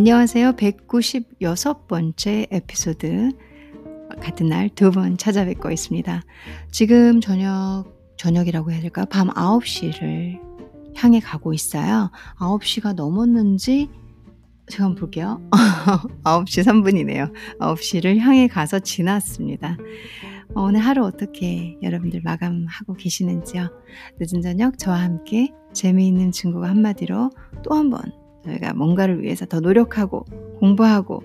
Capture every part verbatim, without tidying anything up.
안녕하세요. 백구십육 번째 에피소드, 같은 날 두 번 찾아뵙고 있습니다. 지금 저녁, 저녁이라고 해야 될까? 밤 아홉 시를 향해 가고 있어요. 아홉 시가 넘었는지 제가 한번 볼게요. 아홉 시 삼 분이네요. 아홉 시를 향해 가서 지났습니다. 오늘 하루 어떻게 여러분들 마감하고 계시는지요? 늦은 저녁 저와 함께 재미있는 친구가 한마디로 또 한 번 저희가 뭔가를 위해서 더 노력하고 공부하고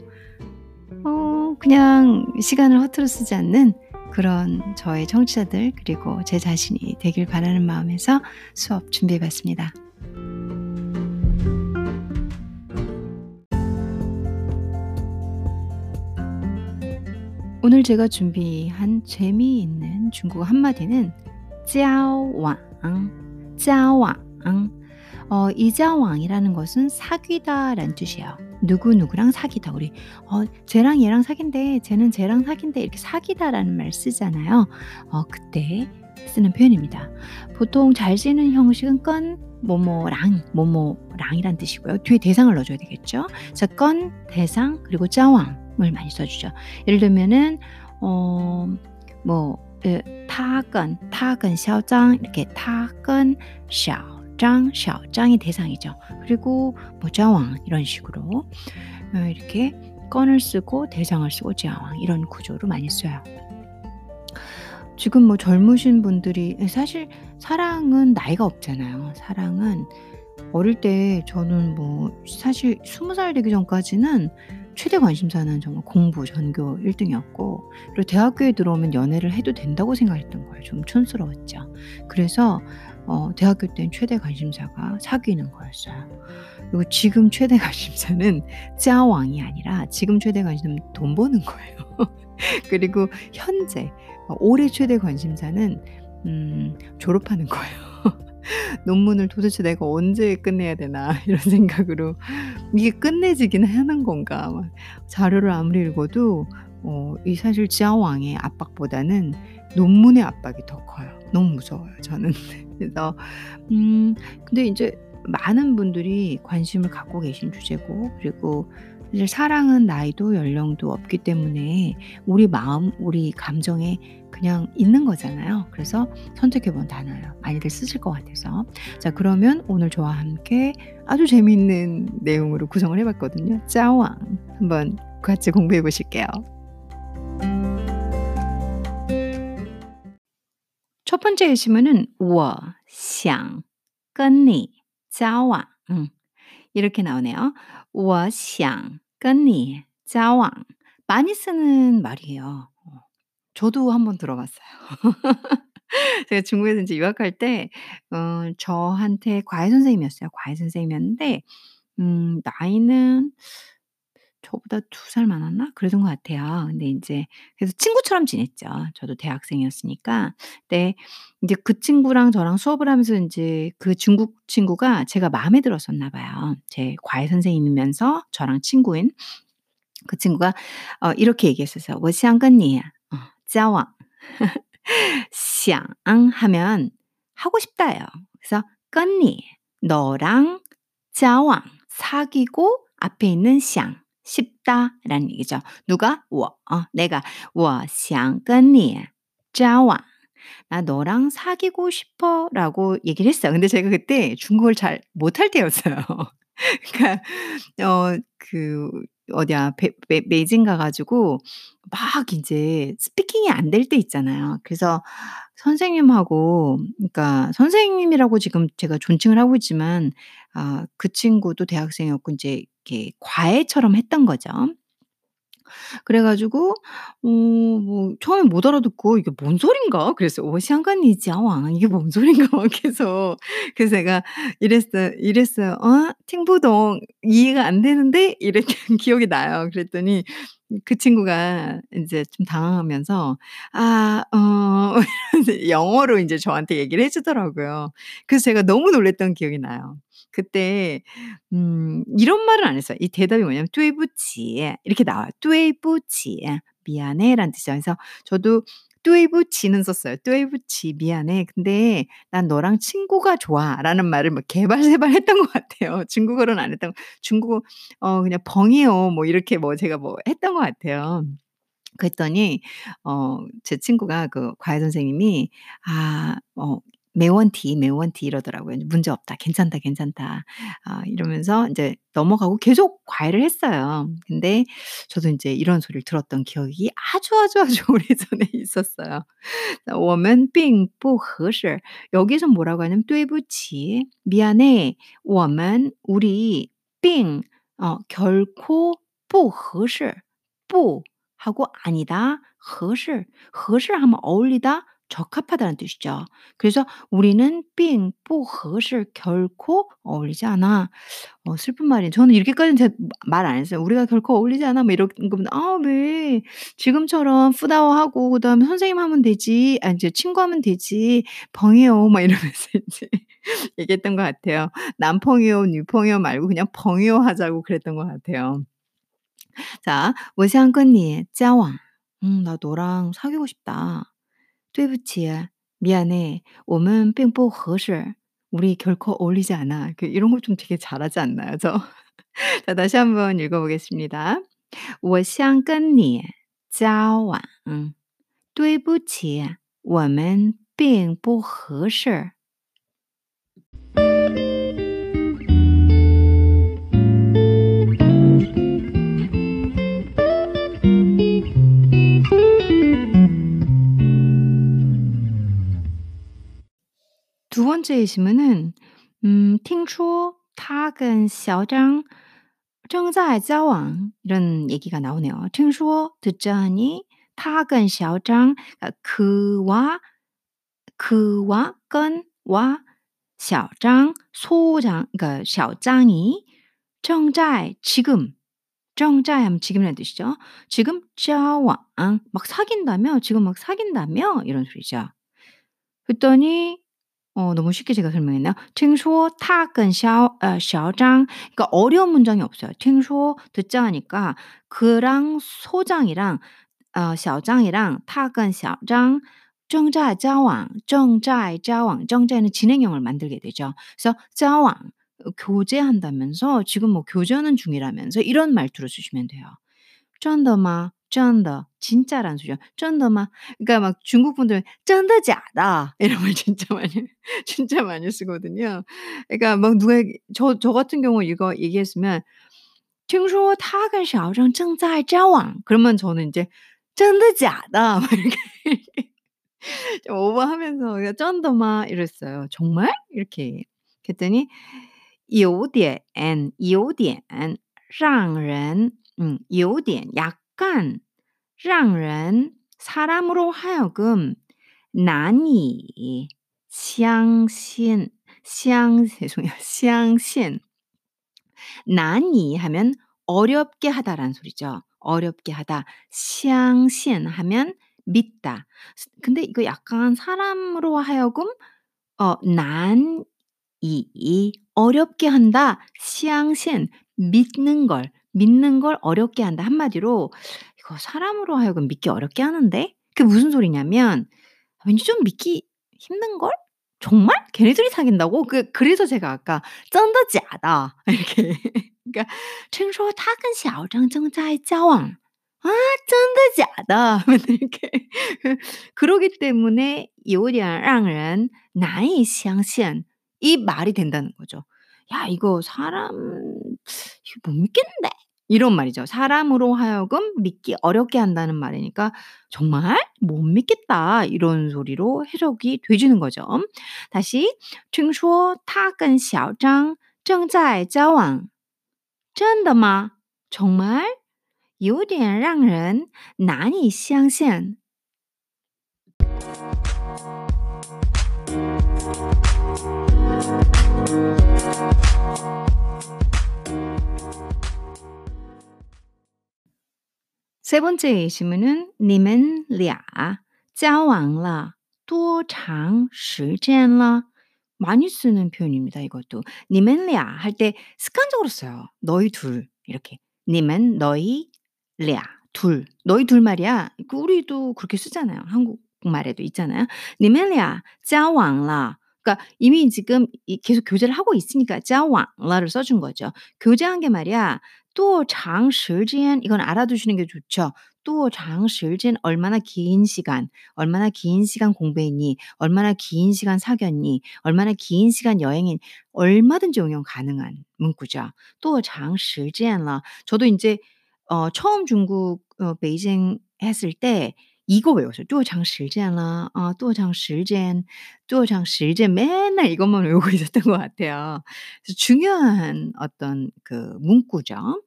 어 그냥 시간을 허투루 쓰지 않는 그런 저의 청취자들 그리고 제 자신이 되길 바라는 마음에서 수업 준비해봤습니다. 오늘 제가 준비한 재미있는 중국어 한마디는 짜왕, 짜왕. 어, 이 짜왕이라는 것은 사귀다 라는 뜻이에요. 누구누구랑 사귀다. 우리 어, 쟤랑 얘랑 사귄대, 쟤는 쟤랑 사귄대 이렇게 사귀다 라는 말 쓰잖아요. 어, 그때 쓰는 표현입니다. 보통 잘 쓰이는 형식은 건, 뭐뭐랑, 뭐뭐랑이란 뜻이고요. 뒤에 대상을 넣어줘야 되겠죠. 자, 건, 대상, 그리고 짜왕. 을 많이 써주죠. 예를 들면은 어 뭐 타건 타건 샤오짱 이렇게 타건 샤오짱 샤오짱이 대상이죠. 그리고 뭐 자왕 이런 식으로 이렇게 건을 쓰고 대상을 쓰고 자왕 이런 구조로 많이 써요. 지금 뭐 젊으신 분들이 사실 사랑은 나이가 없잖아요. 사랑은 어릴 때 저는 뭐 사실 스무 살 되기 전까지는 최대 관심사는 정말 공부, 전교 일 등이었고 그리고 대학교에 들어오면 연애를 해도 된다고 생각했던 거예요. 좀 촌스러웠죠. 그래서 어, 대학교 때는 최대 관심사가 사귀는 거였어요. 그리고 지금 최대 관심사는 짜왕이 아니라 지금 최대 관심사는 돈 버는 거예요. 그리고 현재, 올해 최대 관심사는 음, 졸업하는 거예요. 논문을 도대체 내가 언제 끝내야 되나 이런 생각으로 이게 끝내지기는 하는 건가 막 자료를 아무리 읽어도 어, 이 사실 지하왕의 압박보다는 논문의 압박이 더 커요. 너무 무서워요 저는. 그래서 음 근데 이제 많은 분들이 관심을 갖고 계신 주제고 그리고 사실 사랑은 나이도 연령도 없기 때문에 우리 마음, 우리 감정에 그냥 있는 거잖아요. 그래서 선택해본 단어예요. 많이들 쓰실 것 같아서. 자, 그러면 오늘 저와 함께 아주 재미있는 내용으로 구성을 해봤거든요. 짜왕 한번 같이 공부해 보실게요. 첫 번째 예시문은 我想跟你交往 이렇게 나오네요. 我想跟你交往 많이 쓰는 말이에요. 저도 한번 들어봤어요. 제가 중국에서 이제 유학할 때 어, 저한테 과외 선생님이었어요. 과외 선생님이었는데 음, 나이는 저보다 두 살 많았나? 그랬던 것 같아요. 근데 이제 그래서 친구처럼 지냈죠. 저도 대학생이었으니까. 근데 이제 그 친구랑 저랑 수업을 하면서 이제 그 중국 친구가 제가 마음에 들었었나 봐요. 제 과외 선생님이면서 저랑 친구인 그 친구가 어, 이렇게 얘기했었어요. 我想跟你 짜왕. 想 하면 하고 싶다예요. 그래서 跟你 너랑 짜왕 사귀고 앞에 있는 想 싶다라는 얘기죠. 누가? 我 어, 내가 我想跟你 짜왕 나 너랑 사귀고 싶어 라고 얘기를 했어요. 근데 제가 그때 중국어를 잘 못할 때였어요. 그러니까 어, 그 어디야 베, 베, 베이징 가가지고 막 이제 스피킹이 안 될 때 있잖아요. 그래서 선생님하고 그러니까 선생님이라고 지금 제가 존칭을 하고 있지만 아, 그 친구도 대학생이었고 이제 이렇게 과외처럼 했던 거죠. 그래가지고 어, 뭐 처음에 못 알아듣고 이게 뭔 소린가? 그래서 오샹간이 자왕 이게 뭔 소린가? 막 해서 그래서 제가 이랬어 이랬어요. 어? 팅부동 이해가 안 되는데 이랬던 기억이 나요. 그랬더니 그 친구가 이제 좀 당황하면서 아, 어, 영어로 이제 저한테 얘기를 해주더라고요. 그래서 제가 너무 놀랬던 기억이 나요. 그때 음, 이런 말은 안 했어요. 이 대답이 뭐냐면 对不起 이렇게 나와요. 对不起 미안해 라는 뜻이에요. 그래서 저도 뚜이부치는 썼어요. 뚜이부치 미안해. 근데 난 너랑 친구가 좋아라는 말을 막 개발세발 했던 것 같아요. 중국어로는 안 했던 중국어 어 그냥 벙이요. 뭐 이렇게 뭐 제가 뭐 했던 것 같아요. 그랬더니 어 제 친구가 그 과외 선생님이 아 어 "没问题, 没问题" 이러더라고요. "문제 없다. 괜찮다, 괜찮다." 아 이러면서 인제 넘어가고 계속 과외를 했어요. 근데 저도 인제 이런 소리를 들었던 기억이 아주 아주 아주 오래전에 있었어요. "我们并不合适" 여기서 뭐라고 하냐면 "对不起, 미안해. 我们 우리 并 어 결코 不合适 不 하고 아니다. 合适 合适 하면 어울리다. 적합하다는 뜻이죠. 그래서 우리는 并 不合适 결코 어울리지 않아. 어 슬픈 말이에요. 저는 이렇게까지는 제가 말 안 했어요. "우리가 결코 어울리지 않아." 뭐 이런 거면 "아 왜 지금처럼 푸다오하고 그다음에 선생님 하면 되지. 아 인제 친구 하면 되지. 벙이요." 막 이러면서 인제 얘기했던 것 같아요. "남펑이요,女朋友 말고 그냥 벙이요 하자고." 그랬던 것 같아요. 자, 我想跟你交往 음 "나 너랑 사귀고 싶다." 对不起, 미안해. 我们并不合适 "우리 결코 어울리지 않아." 그 이런 거 좀 되게 잘하지 않나요, 저? 자, 다시 한번 읽어보겠습니다. 我想跟你交往 음. 对不起, 我们并不合适 두 번째 예시문은 음 "听说他跟小张正在交往" 이런 얘기가 나오네요. 听说 듣자 하니 他跟小张 아, 그와 그와 跟와 小张 소장 그러니까 小张이 正在 지금 正在 하면 지금이라는 뜻이죠. 지금 交往 막 사귄다며 지금 막 사귄다며 이런 소리죠. 그랬더니 어 너무 쉽게 제가 설명했나요? 听说 他跟小 어 小张 그러니까 어려운 문장이 없어요. 听说 듣자 하니까 그랑 소장이랑 어 小张이랑 他跟小张 正在交往 正在交往 正在는 진행형을 만들게 되죠. 그래서 交往 교제한다면서 지금 뭐 교제하는 중이라면서 이런 말투로 쓰시면 돼요. 真的吗? 真的 진짜라는 소리죠. 真的吗? 그러니까 막 중국 분들은 真的假的 이런 말 진짜 많이 진짜 많이 쓰거든요. 그러니까 막 누가 저 저 같은 경우 이거 얘기했으면 "听说 他跟小张 正在交往" 그러면 저는 인제 "真的假的" 막 이렇게 좀 오버하면서 그냥 "真的吗?" 이랬어요. "정말?" 이렇게 그랬더니 有点 有点 让人 음, 有点 약 약간 让人 사람으로 하여금 难以 相信 相 죄송해요. 相信 "难以" 하면 어렵게 하다라는 소리죠. 어렵게 하다. 相信 하면 믿다. 근데 이거 약간 사람으로 하여금 어 难以 어렵게 한다. 相信 믿는 걸 믿는 걸 어렵게 한다. 한마디로 "이거 사람으로 하여금 믿기 어렵게 하는데?" 그게 무슨 소리냐면 "왠지 좀 믿기 힘든걸? 정말? 걔네들이 사귄다고?" 그 그래서 제가 아까 "真的假的" 이렇게 그러니까 "听说 他跟小张 正在交往" "아, 真的假的" 하면 이렇게 그러기 때문에 有点让人难以相信 이 말이 된다는 거죠. "야, 이거 사람 이거 못 믿겠는데?" 이런 말이죠. 사람으로 하여금 믿기 어렵게 한다는 말이니까 "정말? 못 믿겠다." 이런 소리로 해석이 되지는 거죠. 다시 听说 他跟小张 正在交往 真的吗? "정말?" 有点让人难以相信 세 번째 예시문은 "你们俩交往了多长时间了" 많이 쓰는 표현입니다, 이것도. 你们俩 할 때 습관적으로 써요. "너희 둘" 이렇게. 你们 너희 俩 둘. "너희 둘 말이야." 그 우리도 그렇게 쓰잖아요. 한국 한국말에도 있잖아요. 니멜리아, 짜왕라. 그러니까 이미 지금 계속 교제를 하고 있으니까 짜왕라를 써준 거죠. 교제한 게 말이야. 또 장시간 이건 알아두시는 게 좋죠. 또 장시간 얼마나 긴 시간, 얼마나 긴 시간 공부했니, 얼마나 긴 시간 사귀었니, 얼마나 긴 시간 여행인 얼마든지 응용 가능한 문구죠. 또 장시간라. 저도 이제 어, 처음 중국 어, 베이징 했을 때 이거 외웠어요. 또 장시간라, 아, 또 장시간, 또 장시간 맨날 이것만 외우고 있었던 것 같아요. 그래서 중요한 어떤 그 문구죠.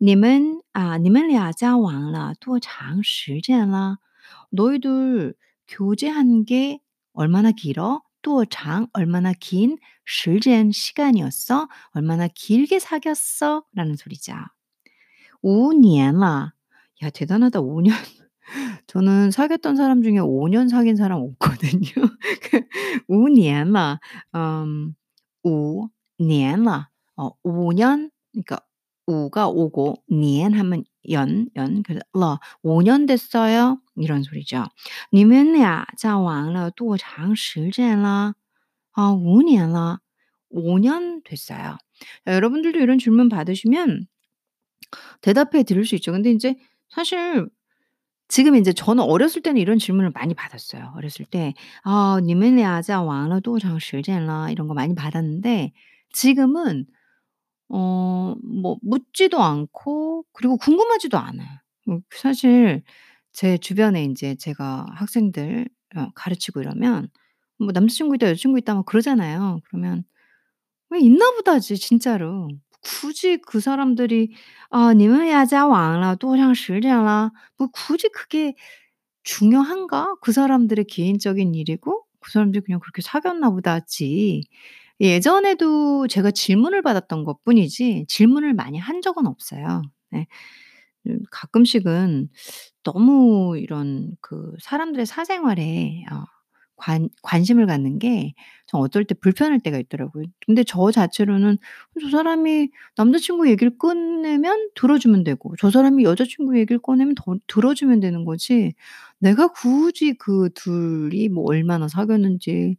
你们, 아, 你们俩交往了多长时间了? 너희들 교제한 게 얼마나 길어? 또장 얼마나 긴? 시간 시간이었어? 얼마나 길게 사귀었어? 라는 소리죠. 오 년了. 야, 대단하다. 오 년. 저는 사귀었던 사람 중에 오 년 사귄 사람 없거든요. 오 년了. 음, 오 년了. 어, 오 년. 그러니까 오가 오고 년 하면 연, 연. 그래서 러, 오 년 됐어요. 이런 소리죠. 你们俩交往了多长时间了? 아, 오 년了. 오 년 됐어요. 자, 여러분들도 이런 질문 받으시면 대답해 드릴 수 있죠. 근데 이제 사실 지금 이제 저는 어렸을 때는 이런 질문을 많이 받았어요. 어렸을 때, 아, 你们俩交往了多长时间了? 이런 거 많이 받았는데 지금은 어, 뭐 묻지도 않고 그리고 궁금하지도 않아요. 음, 사실 제 주변에 이제 제가 학생들 어, 가르치고 이러면 뭐 남자친구 있다, 여자친구 있다 막 그러잖아요. 그러면 왜 있나 보다지 진짜로. 굳이 그 사람들이 아, 你们俩交往了多长时间了? 뭐 굳이 그게 중요한가? 그 사람들의 개인적인 일이고 그 사람들이 그냥 그렇게 사귀었나 보다지. 예전에도 제가 질문을 받았던 것뿐이지 질문을 많이 한 적은 없어요. 네. 음, 가끔씩은 너무 이런 그 사람들의 사생활에 어, 관, 관심을 갖는 게 좀 어떨 때 불편할 때가 있더라고요. 근데 저 자체로는 저 사람이 남자친구 얘기를 꺼내면 들어주면 되고 저 사람이 여자친구 얘기를 꺼내면 더, 들어주면 되는 거지 내가 굳이 그 둘이 뭐 얼마나 사귀었는지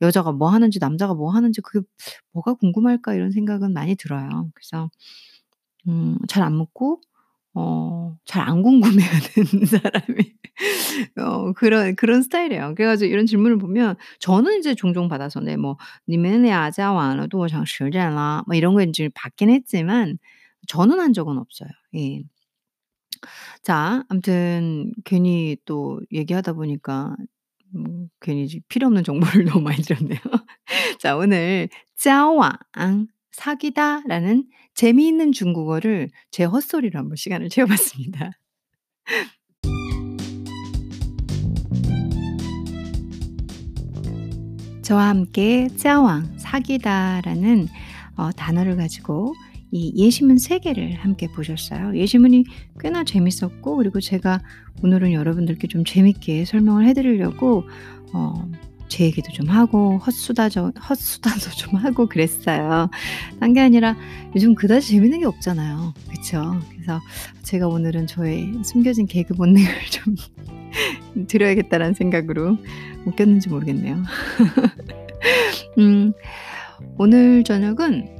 여자가 뭐 하는지 남자가 뭐 하는지 그게 뭐가 궁금할까 이런 생각은 많이 들어요. 그래서 음, 잘 안 묻고 어, 잘 안 궁금해하는 사람이 어, 그런 그런 스타일이에요. 그래가지고 이런 질문을 보면 저는 이제 종종 받아서 네, 뭐 니메네아자완어도장실잖아 뭐 이런 거 이제 받긴 했지만 저는 한 적은 없어요. 예. 자, 아무튼 괜히 또 얘기하다 보니까 음, 괜히 이제 필요 없는 정보를 너무 많이 드렸네요. 자, 오늘 짜왕 사귀다라는 재미있는 중국어를 제 헛소리로 한번 시간을 채워봤습니다. 저와 함께 짜왕, 사귀다라는 어, 단어를 가지고 이 예시문 세 개를 함께 보셨어요. 예시문이 꽤나 재밌었고 그리고 제가 오늘은 여러분들께 좀 재밌게 설명을 해드리려고 어, 제 얘기도 좀 하고 헛수다저, 헛수다도 좀 하고 그랬어요. 딴 게 아니라 요즘 그다지 재밌는 게 없잖아요. 그렇죠? 그래서 제가 오늘은 저의 숨겨진 개그 본능을 좀 드려야겠다라는 생각으로 웃겼는지 모르겠네요. 음, 오늘 저녁은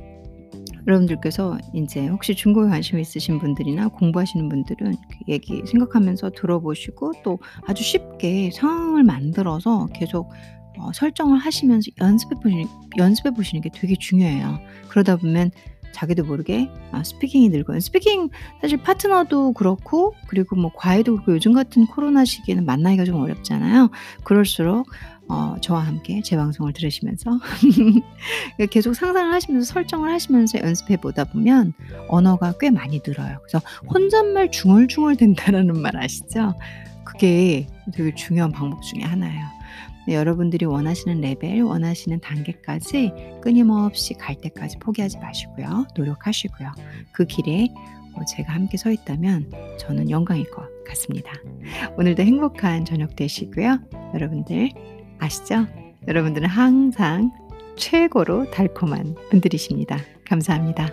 여러분들께서 이제 혹시 중국에 관심 있으신 분들이나 공부하시는 분들은 얘기 생각하면서 들어보시고 또 아주 쉽게 상황을 만들어서 계속 어, 설정을 하시면서 연습해 보시는, 연습해 보시는 게 되게 중요해요. 그러다 보면 자기도 모르게 아, 스피킹이 늘고요. 스피킹 사실 파트너도 그렇고 그리고 뭐 과외도 그렇고 요즘 같은 코로나 시기에는 만나기가 좀 어렵잖아요. 그럴수록 어, 저와 함께 제 방송을 들으시면서 계속 상상을 하시면서 설정을 하시면서 연습해 보다 보면 언어가 꽤 많이 늘어요. 그래서 혼잣말 중얼중얼 된다라는 말 아시죠? 그게 되게 중요한 방법 중에 하나예요. 네, 여러분들이 원하시는 레벨, 원하시는 단계까지 끊임없이 갈 때까지 포기하지 마시고요. 노력하시고요. 그 길에 제가 함께 서 있다면 저는 영광일 것 같습니다. 오늘도 행복한 저녁 되시고요. 여러분들 아시죠? 여러분들은 항상 최고로 달콤한 분들이십니다. 감사합니다.